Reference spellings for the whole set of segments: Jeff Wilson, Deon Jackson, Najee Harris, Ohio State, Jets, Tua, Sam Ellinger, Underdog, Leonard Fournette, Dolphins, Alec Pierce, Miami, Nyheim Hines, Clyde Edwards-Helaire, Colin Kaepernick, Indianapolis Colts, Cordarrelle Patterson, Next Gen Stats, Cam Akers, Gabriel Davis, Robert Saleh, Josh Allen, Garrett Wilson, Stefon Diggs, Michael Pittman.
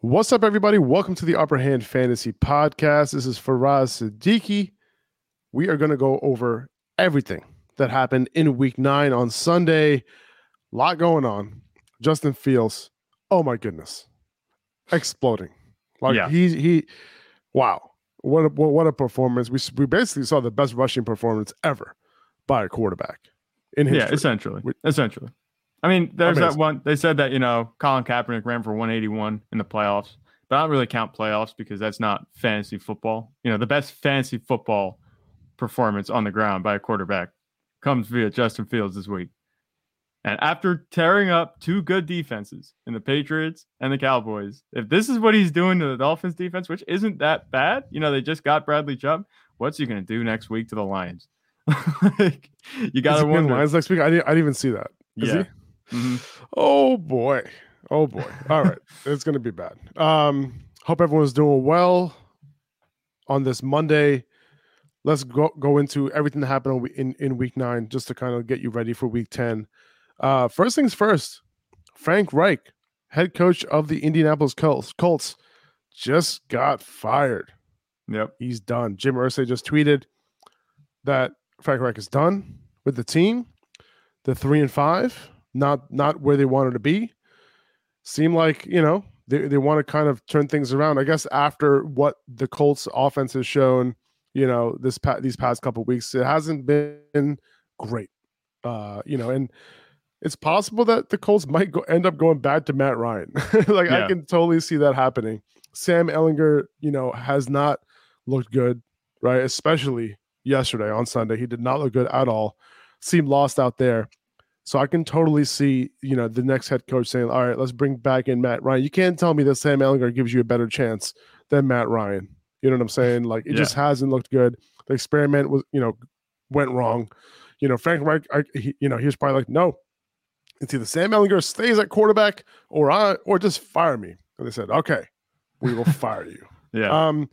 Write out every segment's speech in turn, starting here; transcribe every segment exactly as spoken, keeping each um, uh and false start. What's up, everybody? Welcome to the Upper Hand Fantasy Podcast. This is Faraz Siddiqui. We are going to go over everything that happened in Week nine on Sunday. A lot going on. Justin Fields, oh my goodness, exploding! Like yeah. he he, wow! What a, what a performance! We we basically saw the best rushing performance ever by a quarterback in history. Yeah, essentially, we, essentially. I mean, there's amazing. That one. They said that, you know, Colin Kaepernick ran for one eighty-one in the playoffs, but I don't really count playoffs because that's not fantasy football. You know, the best fantasy football performance on the ground by a quarterback comes via Justin Fields this week. And after tearing up two good defenses in the Patriots and the Cowboys, if this is what he's doing to the Dolphins defense, which isn't that bad, you know, they just got Bradley Chubb. What's he going to do next week to the Lions? Like, you got to win Lions next week. I didn't, I didn't even see that. Is yeah. He? Mm-hmm. Oh boy. Oh boy. All right. It's going to be bad. Um, hope everyone's doing well on this Monday. Let's go, go into everything that happened in, in week nine, just to kind of get you ready for week ten. Uh, first things first, Frank Reich, head coach of the Indianapolis Colts, Colts just got fired. Yep. He's done. Jim Irsay just tweeted that Frank Reich is done with the team. The three and five. Not not where they wanted to be. Seem like, you know, they, they want to kind of turn things around. I guess after what the Colts offense has shown, you know, this pa- these past couple of weeks, it hasn't been great. Uh, you know, and it's possible that the Colts might go, end up going back to Matt Ryan. Like, yeah. I can totally see that happening. Sam Ellinger, you know, has not looked good, right? Especially yesterday on Sunday. He did not look good at all. Seemed lost out there. So I can totally see, you know, the next head coach saying, all right, let's bring back in Matt Ryan. You can't tell me that Sam Ellinger gives you a better chance than Matt Ryan. You know what I'm saying? Like, it yeah. just hasn't looked good. The experiment was, you know, went wrong. You know, Frank Reich, I, he, you know, he was probably like, no, it's either Sam Ellinger stays at quarterback or I, or just fire me. And they said, okay, we will fire you. Yeah. Um,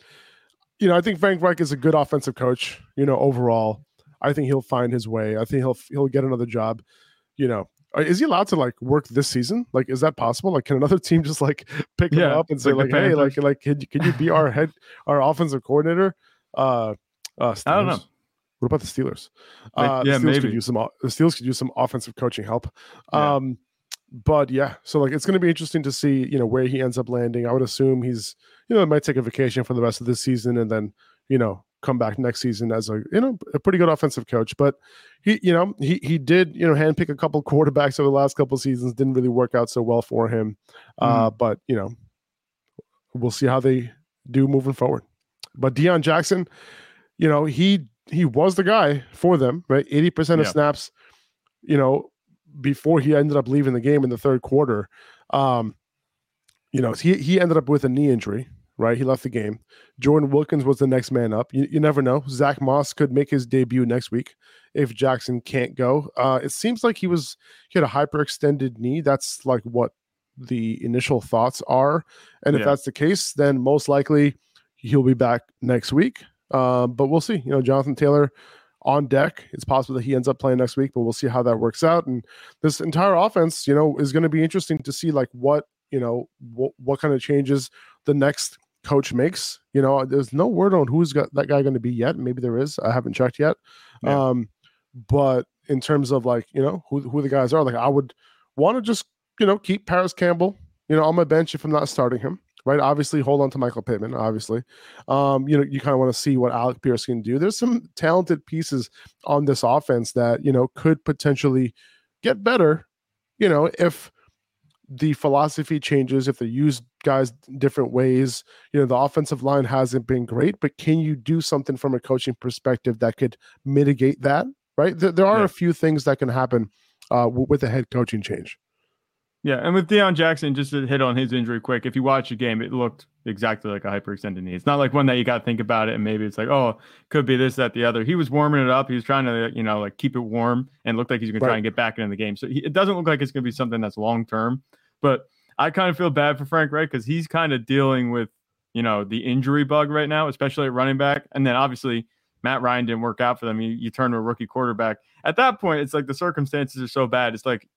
you know, I think Frank Reich is a good offensive coach, you know, overall. I think he'll find his way. I think he'll, he'll get another job. You know, is he allowed to like work this season? Like, is that possible? Like, can another team just like pick yeah, him up and say like, like hey, like, like, can you, can you be our head, our offensive coordinator? Uh, uh, I don't know. What about the Steelers? Uh, yeah, the Steelers maybe. could use some. The Steelers could use some offensive coaching help. Um, yeah. But yeah, so like, it's going to be interesting to see, you know, where he ends up landing. I would assume he's, you know, might take a vacation for the rest of this season and then, you know, come back next season as a, you know, a pretty good offensive coach. But he, you know, he he did, you know, handpick a couple quarterbacks over the last couple of seasons. Didn't really work out so well for him. Mm-hmm. Uh, but, you know, we'll see how they do moving forward. But Deon Jackson, you know, he he was the guy for them, right? eighty percent of yeah. snaps, you know, before he ended up leaving the game in the third quarter. Um, you know, he he ended up with a knee injury. Right, he left the game. Jordan Wilkins was the next man up. You, you never know. Zach Moss could make his debut next week if Jackson can't go. Uh, it seems like he was he had a hyperextended knee. That's like what the initial thoughts are. And if yeah. that's the case, then most likely he'll be back next week. Uh, but we'll see. You know, Jonathan Taylor on deck. It's possible that he ends up playing next week, but we'll see how that works out. And this entire offense, you know, is going to be interesting to see like what, you know, wh- what kind of changes the next coach makes. You know, there's no word on who's got that guy going to be yet. Maybe there is. I haven't checked yet. Yeah. Um, but in terms of like, you know, who, who the guys are, like I would want to just, you know, keep Paris Campbell, you know, on my bench if I'm not starting him. Right. Obviously, hold on to Michael Pittman. Obviously, um, you know, you kind of want to see what Alec Pierce can do. There's some talented pieces on this offense that, you know, could potentially get better, you know, if the philosophy changes, if they use guys different ways. You know, the offensive line hasn't been great, but can you do something from a coaching perspective that could mitigate that? Right. There, there are yeah. a few things that can happen uh, w- with a head coaching change. Yeah, and with Deon Jackson, just to hit on his injury quick, if you watch the game, it looked exactly like a hyperextended knee. It's not like one that you got to think about it and maybe it's like, oh, could be this, that, the other. He was warming it up. He was trying to, you know, like keep it warm and looked like he's going right. to try and get back into the game. So he, it doesn't look like it's going to be something that's long-term. But I kind of feel bad for Frank Reich because he's kind of dealing with, you know, the injury bug right now, especially at running back. And then obviously Matt Ryan didn't work out for them. You, you turn to a rookie quarterback. At that point, it's like the circumstances are so bad. It's like,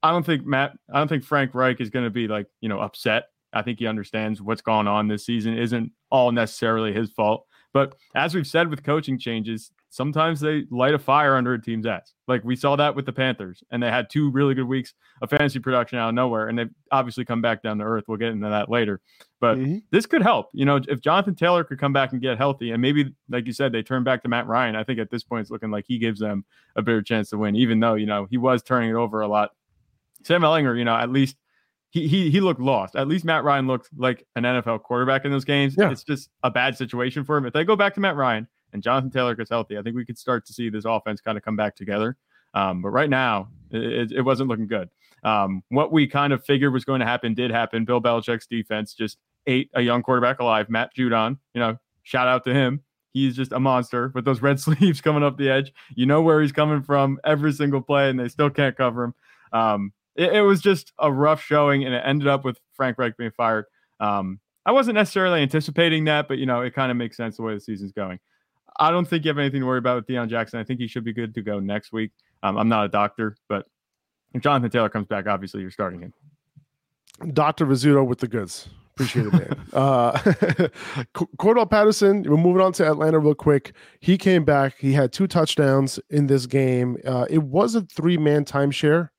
I don't think Matt, I don't think Frank Reich is going to be like, you know, upset. I think he understands what's going on this season. It isn't all necessarily his fault. But as we've said with coaching changes, sometimes they light a fire under a team's ass. Like we saw that with the Panthers, and they had two really good weeks of fantasy production out of nowhere. And they've obviously come back down to earth. We'll get into that later. But mm-hmm. this could help. You know, if Jonathan Taylor could come back and get healthy, and maybe, like you said, they turn back to Matt Ryan, I think at this point it's looking like he gives them a better chance to win, even though, you know, he was turning it over a lot. Sam Ellinger, you know, at least he he he looked lost. At least Matt Ryan looked like an N F L quarterback in those games. Yeah. It's just a bad situation for him. If they go back to Matt Ryan and Jonathan Taylor gets healthy, I think we could start to see this offense kind of come back together. Um, but right now, it, it wasn't looking good. Um, what we kind of figured was going to happen did happen. Bill Belichick's defense just ate a young quarterback alive. Matt Judon, you know, shout out to him. He's just a monster with those red sleeves coming up the edge. You know where he's coming from every single play, and they still can't cover him. Um, It was just a rough showing, and it ended up with Frank Reich being fired. Um, I wasn't necessarily anticipating that, but, you know, it kind of makes sense the way the season's going. I don't think you have anything to worry about with Deon Jackson. I think he should be good to go next week. Um, I'm not a doctor, but if Jonathan Taylor comes back, obviously you're starting him. Doctor Rizzuto with the goods. Appreciate it, man. uh, Cordarrelle Patterson, we're moving on to Atlanta real quick. He came back. He had two touchdowns in this game. Uh, it was a three-man timeshare.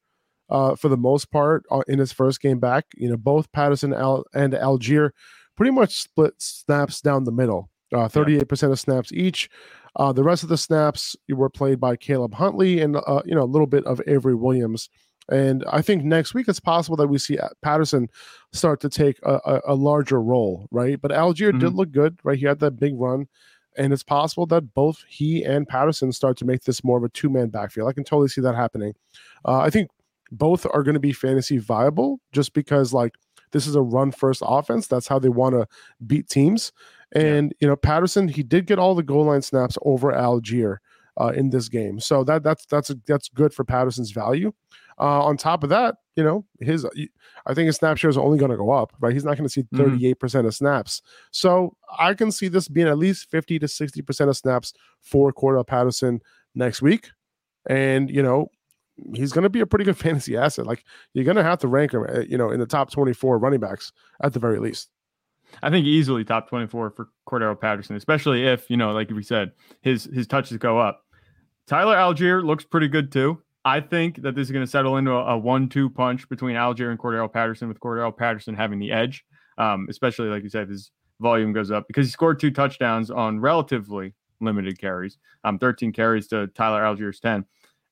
Uh, for the most part, uh, in his first game back, you know, both Patterson Al- and Allgeier pretty much split snaps down the middle, uh, thirty-eight percent of snaps each. Uh, the rest of the snaps were played by Caleb Huntley and, uh, you know, a little bit of Avery Williams. And I think next week it's possible that we see Patterson start to take a, a, a larger role, right? But Allgeier mm-hmm. did look good, right? He had that big run. And it's possible that both he and Patterson start to make this more of a two-man backfield. I can totally see that happening. Uh, I think both are going to be fantasy viable just because, like, this is a run-first offense. That's how they want to beat teams. And, yeah. you know, Patterson, he did get all the goal-line snaps over Allgeier uh, in this game. So that that's that's a, that's good for Patterson's value. Uh, on top of that, you know, his I think his snap share is only going to go up, right? He's not going to see thirty-eight percent mm-hmm. of snaps. So I can see this being at least fifty to sixty percent of snaps for Cordarrelle Patterson next week. And, you know, he's going to be a pretty good fantasy asset. Like, you're going to have to rank him, you know, in the top twenty-four running backs at the very least. I think easily top twenty-four for Cordarrelle Patterson, especially if, you know, like we said, his his touches go up. Tyler Allgeier looks pretty good too. I think that this is going to settle into a, a one two punch between Allgeier and Cordarrelle Patterson, with Cordarrelle Patterson having the edge, um, especially, like you said, his volume goes up because he scored two touchdowns on relatively limited carries, um, thirteen carries to Tyler Allgeier's ten.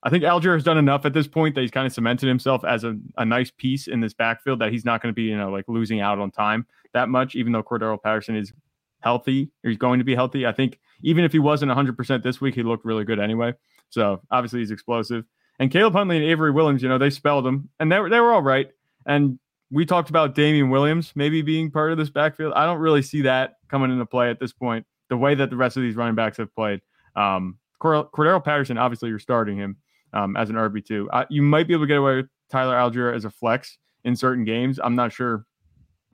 I think Allgeier has done enough at this point that he's kind of cemented himself as a, a nice piece in this backfield that he's not going to be, you know, like losing out on time that much, even though Cordarrelle Patterson is healthy or he's going to be healthy. I think even if he wasn't one hundred percent this week, he looked really good anyway. So obviously he's explosive. And Caleb Huntley and Avery Williams, you know, they spelled him and they were, they were all right. And we talked about Damian Williams maybe being part of this backfield. I don't really see that coming into play at this point, the way that the rest of these running backs have played. Um, Cordarrelle Patterson, obviously you're starting him. Um, as an R B two, uh, you might be able to get away with Tyler Allgeier as a flex in certain games. I'm not sure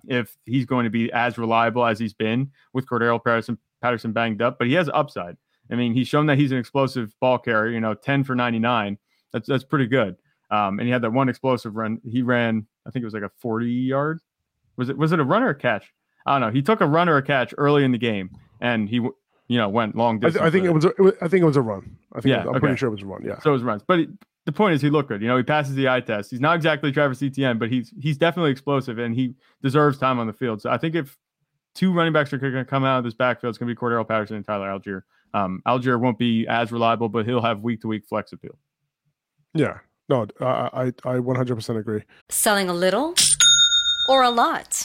if he's going to be as reliable as he's been with Cordarrelle Patterson, Patterson banged up, but he has upside. I mean, he's shown that he's an explosive ball carrier, you know, ten for ninety-nine. That's that's pretty good. Um, and he had that one explosive run. He ran, I think it was like a forty yard. Was it, was it a run or a catch? I don't know. He took a run or a catch early in the game and he, you know, went long distance. I, th- I think it was, a, it was, I think it was a run. I think yeah, was, I'm okay. pretty sure it was a run. Yeah. So it was runs, but he, the point is he looked good. You know, he passes the eye test. He's not exactly Travis Etienne, but he's, he's definitely explosive and he deserves time on the field. So I think if two running backs are going to come out of this backfield, it's going to be Cordarrelle Patterson and Tyler Allgeier. Um, Allgeier won't be as reliable, but he'll have week to week flex appeal. Yeah, no, I, I, I one hundred percent agree. Selling a little or a lot?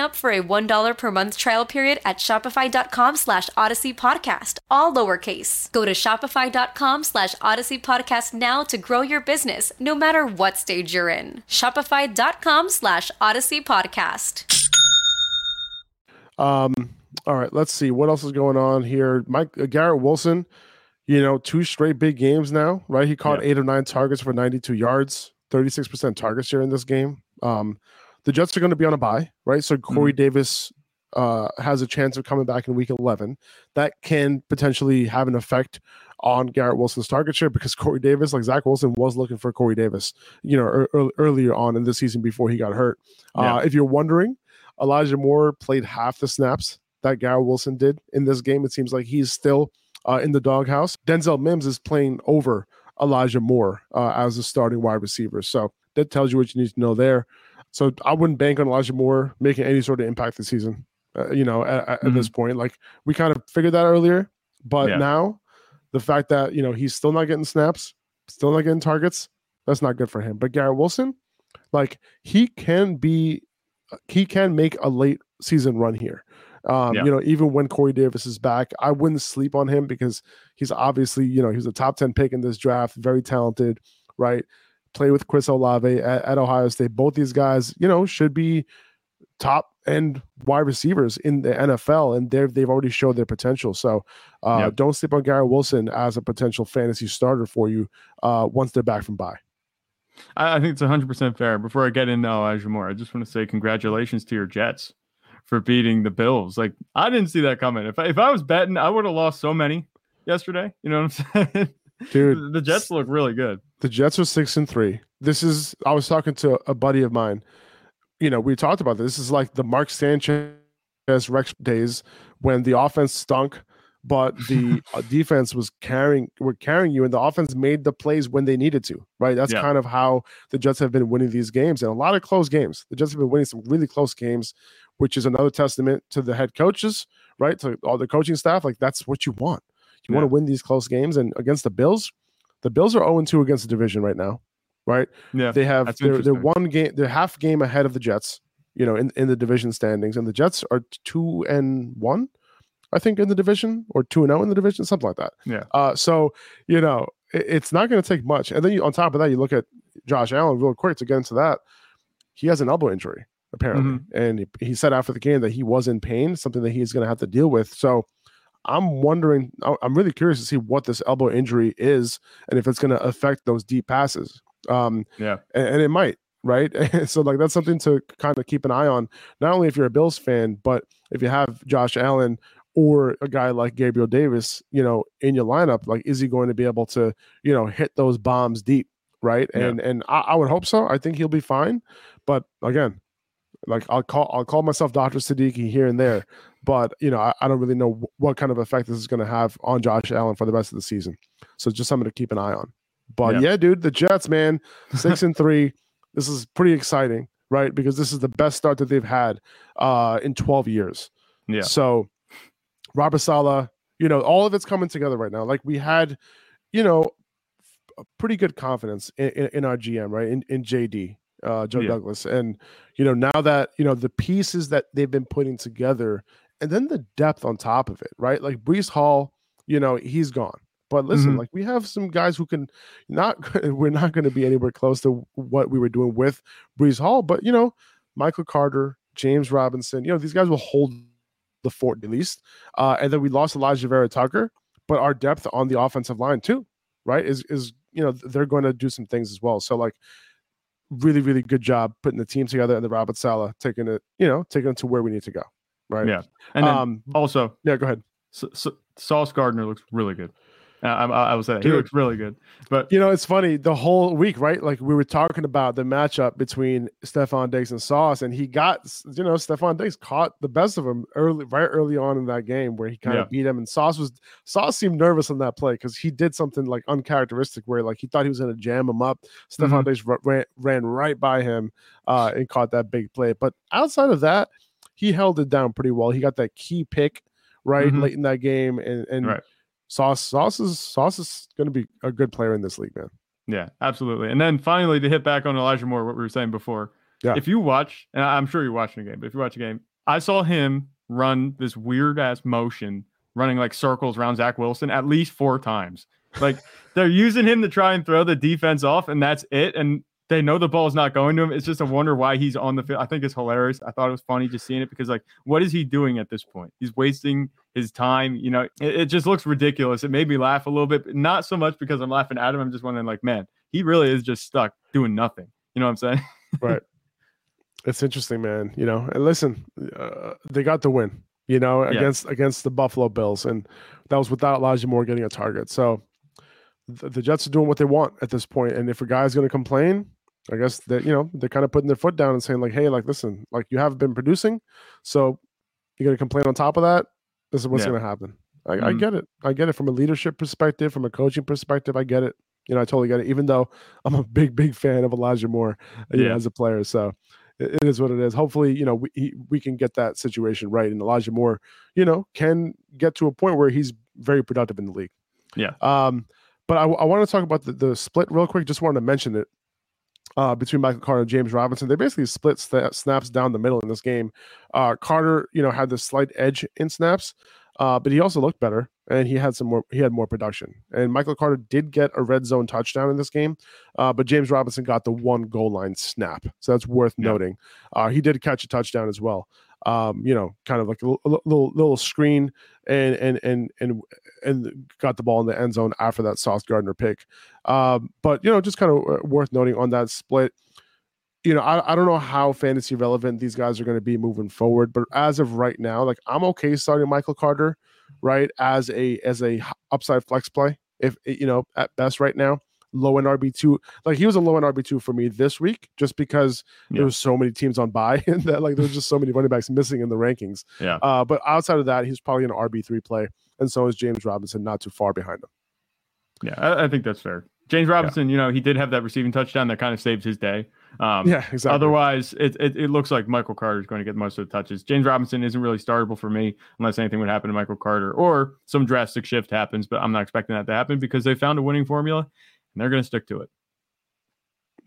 up for a one dollar per month trial period at shopify.com slash Odyssey Podcast, all lowercase. Go to shopify.com slash Odyssey Podcast now to grow your business, no matter what stage you're in. Shopify.com slash Odyssey Podcast. Um, all right, let's see. What else is going on here? Mike uh, Garrett Wilson, you know, two straight big games now, right? He caught yeah. eight of nine targets for ninety-two yards, thirty-six percent target share in this game. Um, the Jets are going to be on a bye, right? So Corey mm-hmm. Davis Uh, has a chance of coming back in week eleven. That can potentially have an effect on Garrett Wilson's target share because Corey Davis, like Zach Wilson, was looking for Corey Davis, you know, er, er, earlier on in the season before he got hurt. Yeah. Uh, if you're wondering, Elijah Moore played half the snaps that Garrett Wilson did in this game. It seems like he's still uh, in the doghouse. Denzel Mims is playing over Elijah Moore uh, as a starting wide receiver. So that tells you what you need to know there. So I wouldn't bank on Elijah Moore making any sort of impact this season. Uh, you know, at, at mm-hmm. this point, like we kind of figured that earlier, but yeah. now the fact that, you know, he's still not getting snaps, still not getting targets, that's not good for him. But Garrett Wilson, like he can be, he can make a late season run here. Um, yeah. You know, even when Corey Davis is back, I wouldn't sleep on him because he's obviously, you know, he's a top ten pick in this draft, very talented, right? Play with Chris Olave at, at Ohio State. Both these guys, you know, should be top end wide receivers in the N F L, and they've they've already showed their potential. So uh, yep. don't sleep on Garrett Wilson as a potential fantasy starter for you uh, once they're back from bye. I think it's one hundred percent fair. Before I get into Elijah Moore, I just want to say congratulations to your Jets for beating the Bills. Like I didn't see that coming. If I, if I was betting, I would have lost so many yesterday. You know what I'm saying? Dude, the Jets look really good. The Jets are six and three. This is, I was talking to a buddy of mine. You know, we talked about this. This is like the Mark Sanchez Rex days when the offense stunk, but the defense was carrying were carrying you, and the offense made the plays when they needed to. Right? That's yeah. kind of how the Jets have been winning these games, and a lot of close games. The Jets have been winning some really close games, which is another testament to the head coaches, right? To all the coaching staff. Like that's what you want. You yeah. want to win these close games, and against the Bills, the Bills are zero and two against the division right now. Right. Yeah. They have they're, they're one game, they're half game ahead of the Jets, you know, in, in the division standings. And the Jets are two and one, I think, in the division, or two and zero in the division, something like that. Yeah. Uh, so, you know, it, it's not going to take much. And then you, on top of that, you look at Josh Allen real quick to get into that. He has an elbow injury, apparently. Mm-hmm. And he, he said after the game that he was in pain, something that he's going to have to deal with. So I'm wondering, I'm really curious to see what this elbow injury is and if it's going to affect those deep passes. Um, yeah, and, and it might, right? So, like, that's something to kind of keep an eye on, not only if you're a Bills fan, but if you have Josh Allen or a guy like Gabriel Davis, you know, in your lineup, like, is he going to be able to, you know, hit those bombs deep, right? Yeah. And and I, I would hope so. I think he'll be fine. But again, like, I'll call I'll call myself Doctor Siddiqui here and there, but, you know, I, I don't really know w- what kind of effect this is going to have on Josh Allen for the rest of the season. So just something to keep an eye on. But yeah, yeah dude, the Jets, man, six and three. This is pretty exciting, right? Because this is the best start that they've had uh, in twelve years. Yeah. So Robert Saleh, you know, all of it's coming together right now. Like, we had, you know, a pretty good confidence in, in, in our G M, right? In, in J D, uh, Joe yeah. Douglas. And, you know, now that, you know, the pieces that they've been putting together, and then the depth on top of it, right? Like, Breece Hall, you know, he's gone. But listen, mm-hmm. like, we have some guys who can not, we're not going to be anywhere close to what we were doing with Breece Hall. But, you know, Michael Carter, James Robinson, you know, these guys will hold the fort at least. Uh, and then we lost Elijah Vera Tucker, but our depth on the offensive line too, right, is, is, you know, they're going to do some things as well. So, like, really, really good job putting the team together, and the Robert Saleh taking it, you know, taking it to where we need to go. Right. Yeah. And then um, also, yeah, go ahead. So, so, Sauce Gardner looks really good. Uh, I, I was saying, he looks really good. But, you know, it's funny, the whole week, right? Like, we were talking about the matchup between Stefon Diggs and Sauce, and he got, you know, Stefon Diggs caught the best of him early, right early on in that game, where he kind yeah. of beat him. And Sauce was, Sauce seemed nervous on that play because he did something like uncharacteristic, where like he thought he was going to jam him up. Stefon mm-hmm. Diggs ran, ran right by him uh, and caught that big play. But outside of that, he held it down pretty well. He got that key pick right mm-hmm. late in that game, and and. Right. Sauce, Sauce is Sauce is going to be a good player in this league, man. Yeah, absolutely. And then finally, to hit back on Elijah Moore, what we were saying before. Yeah. If you watch, and I'm sure you're watching a game, but if you watch a game, I saw him run this weird ass motion, running like circles around Zach Wilson at least four times. Like, they're using him to try and throw the defense off, and that's it. And they know the ball is not going to him. It's just a wonder why he's on the field. I think it's hilarious. I thought it was funny just seeing it, because, like, what is he doing at this point? He's wasting his time. You know, it, it just looks ridiculous. It made me laugh a little bit, but not so much because I'm laughing at him. I'm just wondering, like, man, he really is just stuck doing nothing. You know what I'm saying? Right. It's interesting, man. You know, and listen, uh, they got the win, you know, against, yeah. against the Buffalo Bills. And that was without Elijah Moore getting a target. So the, the Jets are doing what they want at this point. And if a guy's going to complain, I guess that, you know, they're kind of putting their foot down and saying, like, hey, like, listen, like, you haven't been producing, so you're going to complain on top of that. This is what's yeah. going to happen. I, mm-hmm. I get it. I get it from a leadership perspective, from a coaching perspective. I get it. You know, I totally get it, even though I'm a big, big fan of Elijah Moore yeah. know, as a player. So it, it is what it is. Hopefully, you know, we he, we can get that situation right. And Elijah Moore, you know, can get to a point where he's very productive in the league. Yeah. Um, But I, I want to talk about the, the split real quick. Just wanted to mention it. Uh, between Michael Carter and James Robinson, they basically split st- snaps down the middle in this game. Uh, Carter, you know, had this slight edge in snaps, uh, but he also looked better, and he had some more. He had more production. And Michael Carter did get a red zone touchdown in this game, uh, but James Robinson got the one goal line snap, so that's worth yeah. noting. Uh, he did catch a touchdown as well. Um, you know, kind of like a little, little little screen, and and and and and got the ball in the end zone after that Sauce Gardner pick. Um, but you know, just kind of worth noting on that split. You know, I, I don't know how fantasy relevant these guys are going to be moving forward, but as of right now, like, I'm okay starting Michael Carter, right, as a as a upside flex play. If you know, at best right now, low in R B two, like, he was a low in R B two for me this week, just because yeah. there was so many teams on bye, and that, like, there was just so many running backs missing in the rankings. Yeah. Uh, but outside of that, he's probably an R B three play, and so is James Robinson, not too far behind him. Yeah, I, I think that's fair. James Robinson, yeah. you know, he did have that receiving touchdown that kind of saved his day. Um, yeah, exactly. Otherwise, it, it it looks like Michael Carter is going to get most of the touches. James Robinson isn't really startable for me unless anything would happen to Michael Carter or some drastic shift happens, but I'm not expecting that to happen because they found a winning formula. And they're going to stick to it.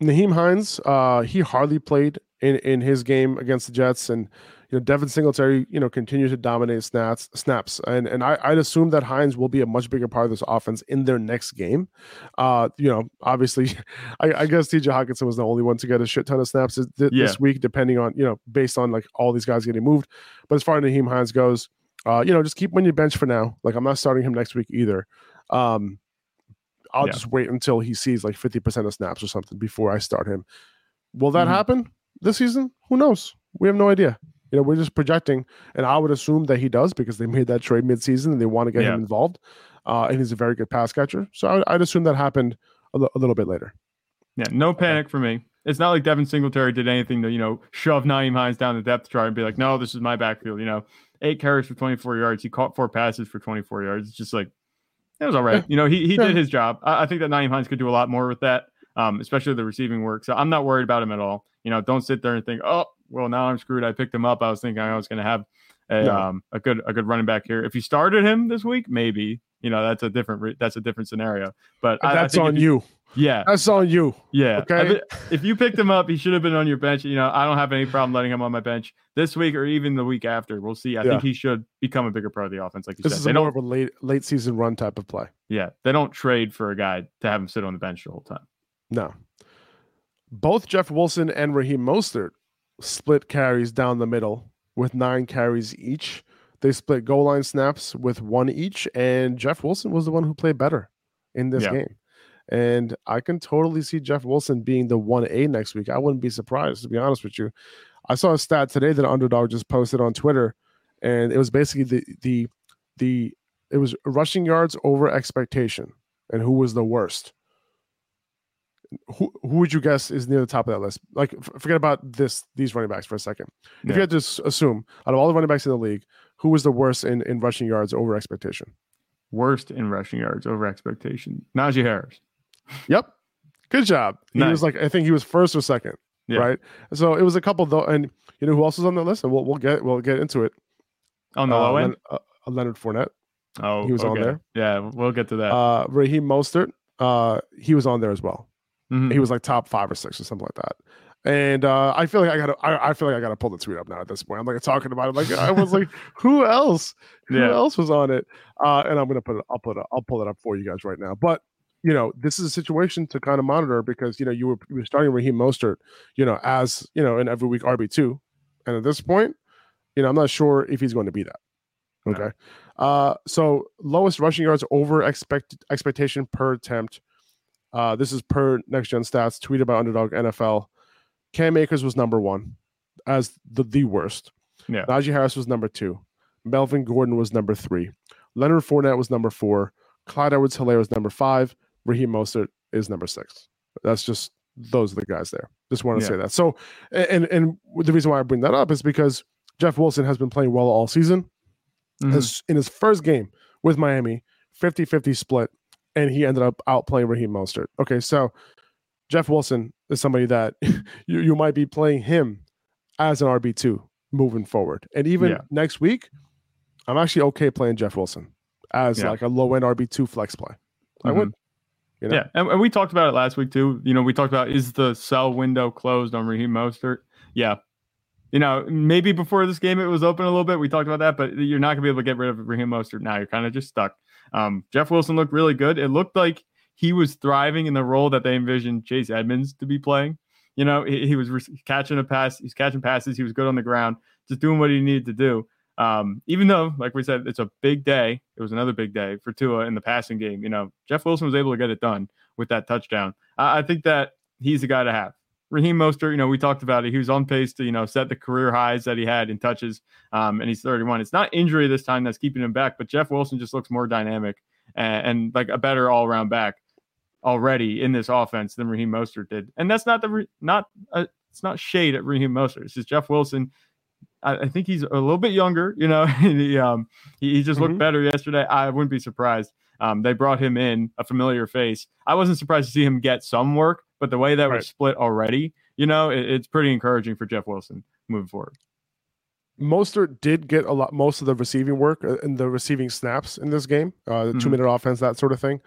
Nyheim Hines, uh, he hardly played in, in his game against the Jets. And, you know, Devin Singletary, you know, continued to dominate snaps. snaps. And and I, I'd assume that Hines will be a much bigger part of this offense in their next game. Uh, you know, obviously, I, I guess T J Hockenson was the only one to get a shit ton of snaps th- this yeah. week, depending on, you know, based on, like, all these guys getting moved. But as far as Nyheim Hines goes, uh, you know, just keep him on your bench for now. Like, I'm not starting him next week either. Um I'll yeah. just wait until he sees like fifty percent of snaps or something before I start him. Will that mm-hmm. happen this season? Who knows? We have no idea. You know, we're just projecting, and I would assume that he does because they made that trade midseason and they want to get yeah. him involved. Uh, and he's a very good pass catcher. So I, I'd assume that happened a, l- a little bit later. Yeah, no panic for me. It's not like Devin Singletary did anything to, you know, shove Nyheim Hines down the depth chart and be like, no, this is my backfield. You know, eight carries for twenty-four yards. He caught four passes for twenty-four yards. It's just like, it was all right. You know, he he yeah. did his job. I, I think that Nyheim Hines could do a lot more with that, um, especially the receiving work. So I'm not worried about him at all. You know, don't sit there and think, oh, well, now I'm screwed. I picked him up. I was thinking I was going to have a no. um a good a good running back here. If you started him this week, maybe, you know, that's a different that's a different scenario. But I, that's I think on you. you. Yeah, that's on you. Yeah. Okay. If, if you picked him up, he should have been on your bench. You know, I don't have any problem letting him on my bench this week or even the week after. We'll see. I yeah. think he should become a bigger part of the offense. Like you this said, is a they more don't, of a late late season run type of play. Yeah, they don't trade for a guy to have him sit on the bench the whole time. No. Both Jeff Wilson and Raheem Mostert split carries down the middle with nine carries each. They split goal line snaps with one each, and Jeff Wilson was the one who played better in this yeah. game. And I can totally see Jeff Wilson being the one A next week. I wouldn't be surprised, to be honest with you. I saw a stat today that Underdog just posted on Twitter, and it was basically the the the it was rushing yards over expectation, and who was the worst? Who who would you guess is near the top of that list? Like, forget about this these running backs for a second. Yeah. If you had to assume out of all the running backs in the league, who was the worst in in rushing yards over expectation? Worst in rushing yards over expectation, Najee Harris. Yep. Good job. He nice. was like, I think he was first or second, yeah. right? So it was a couple though, and you know who else was on the list? And we'll we'll get we'll get into it. On the uh, low end, Len, uh, Leonard Fournette. Oh, he was okay. on there. Yeah, we'll get to that. Uh, Raheem Mostert, uh, he was on there as well. Mm-hmm. He was like top five or six or something like that. And uh, I feel like I gotta, I, I feel like I gotta pull the tweet up now at this point. I'm like talking about it. Like I was like, who else? Who yeah. else was on it? Uh, and I'm gonna put it. I'll put it. I'll pull it up for you guys right now. But you know, this is a situation to kind of monitor because, you know, you were, you were starting Raheem Mostert, you know, as, you know, in every week R B two. And at this point, you know, I'm not sure if he's going to be that. Okay. No. Uh, so lowest rushing yards over expect expectation per attempt. Uh, this is per Next Gen Stats, tweeted by Underdog N F L. Cam Akers was number one as the, the worst. Yeah. Najee Harris was number two. Melvin Gordon was number three. Leonard Fournette was number four. Clyde Edwards-Helaire was number five. Raheem Mostert is number six. That's just, those are the guys there. Just want to yeah. say that. So, and and the reason why I bring that up is because Jeff Wilson has been playing well all season. Mm-hmm. His, in his first game with Miami, fifty-fifty split, and he ended up outplaying Raheem Mostert. Okay, so Jeff Wilson is somebody that you, you might be playing him as an R B two moving forward. And even yeah. next week, I'm actually okay playing Jeff Wilson as yeah. like a low-end R B two flex play. Mm-hmm. I would. You know? Yeah, and, and we talked about it last week too. You know, we talked about, is the sell window closed on Raheem Mostert? Yeah. You know, maybe before this game it was open a little bit. We talked about that, but you're not going to be able to get rid of Raheem Mostert now. You're kind of just stuck. Um, Jeff Wilson looked really good. It looked like he was thriving in the role that they envisioned Chase Edmonds to be playing. You know, he, he was re- catching a pass. He's catching passes. He was good on the ground, just doing what he needed to do. Um, even though, like we said, it's a big day. It was another big day for Tua in the passing game. You know, Jeff Wilson was able to get it done with that touchdown. I, I think that he's the guy to have. Raheem Mostert, you know, we talked about it. He was on pace to, you know, set the career highs that he had in touches. Um, and he's thirty-one. It's not injury this time that's keeping him back, but Jeff Wilson just looks more dynamic and, and like a better all-around back already in this offense than Raheem Mostert did. And that's not the not uh, it's not shade at Raheem Mostert. It's just Jeff Wilson. I think he's a little bit younger, you know, he, um, he, he just looked mm-hmm. better yesterday. I wouldn't be surprised. Um, they brought him in, a familiar face. I wasn't surprised to see him get some work, but the way that right. was split already, you know, it, it's pretty encouraging for Jeff Wilson moving forward. Mostert did get a lot, most of the receiving work and the receiving snaps in this game, uh, the mm-hmm. two minute offense, that sort of thing.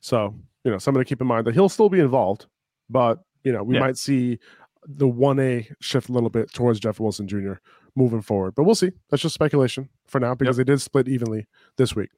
So, you know, something to keep in mind that he'll still be involved, but you know, we yeah. might see the one A shift a little bit towards Jeff Wilson Junior moving forward, but we'll see. That's just speculation for now because yep. they did split evenly this week.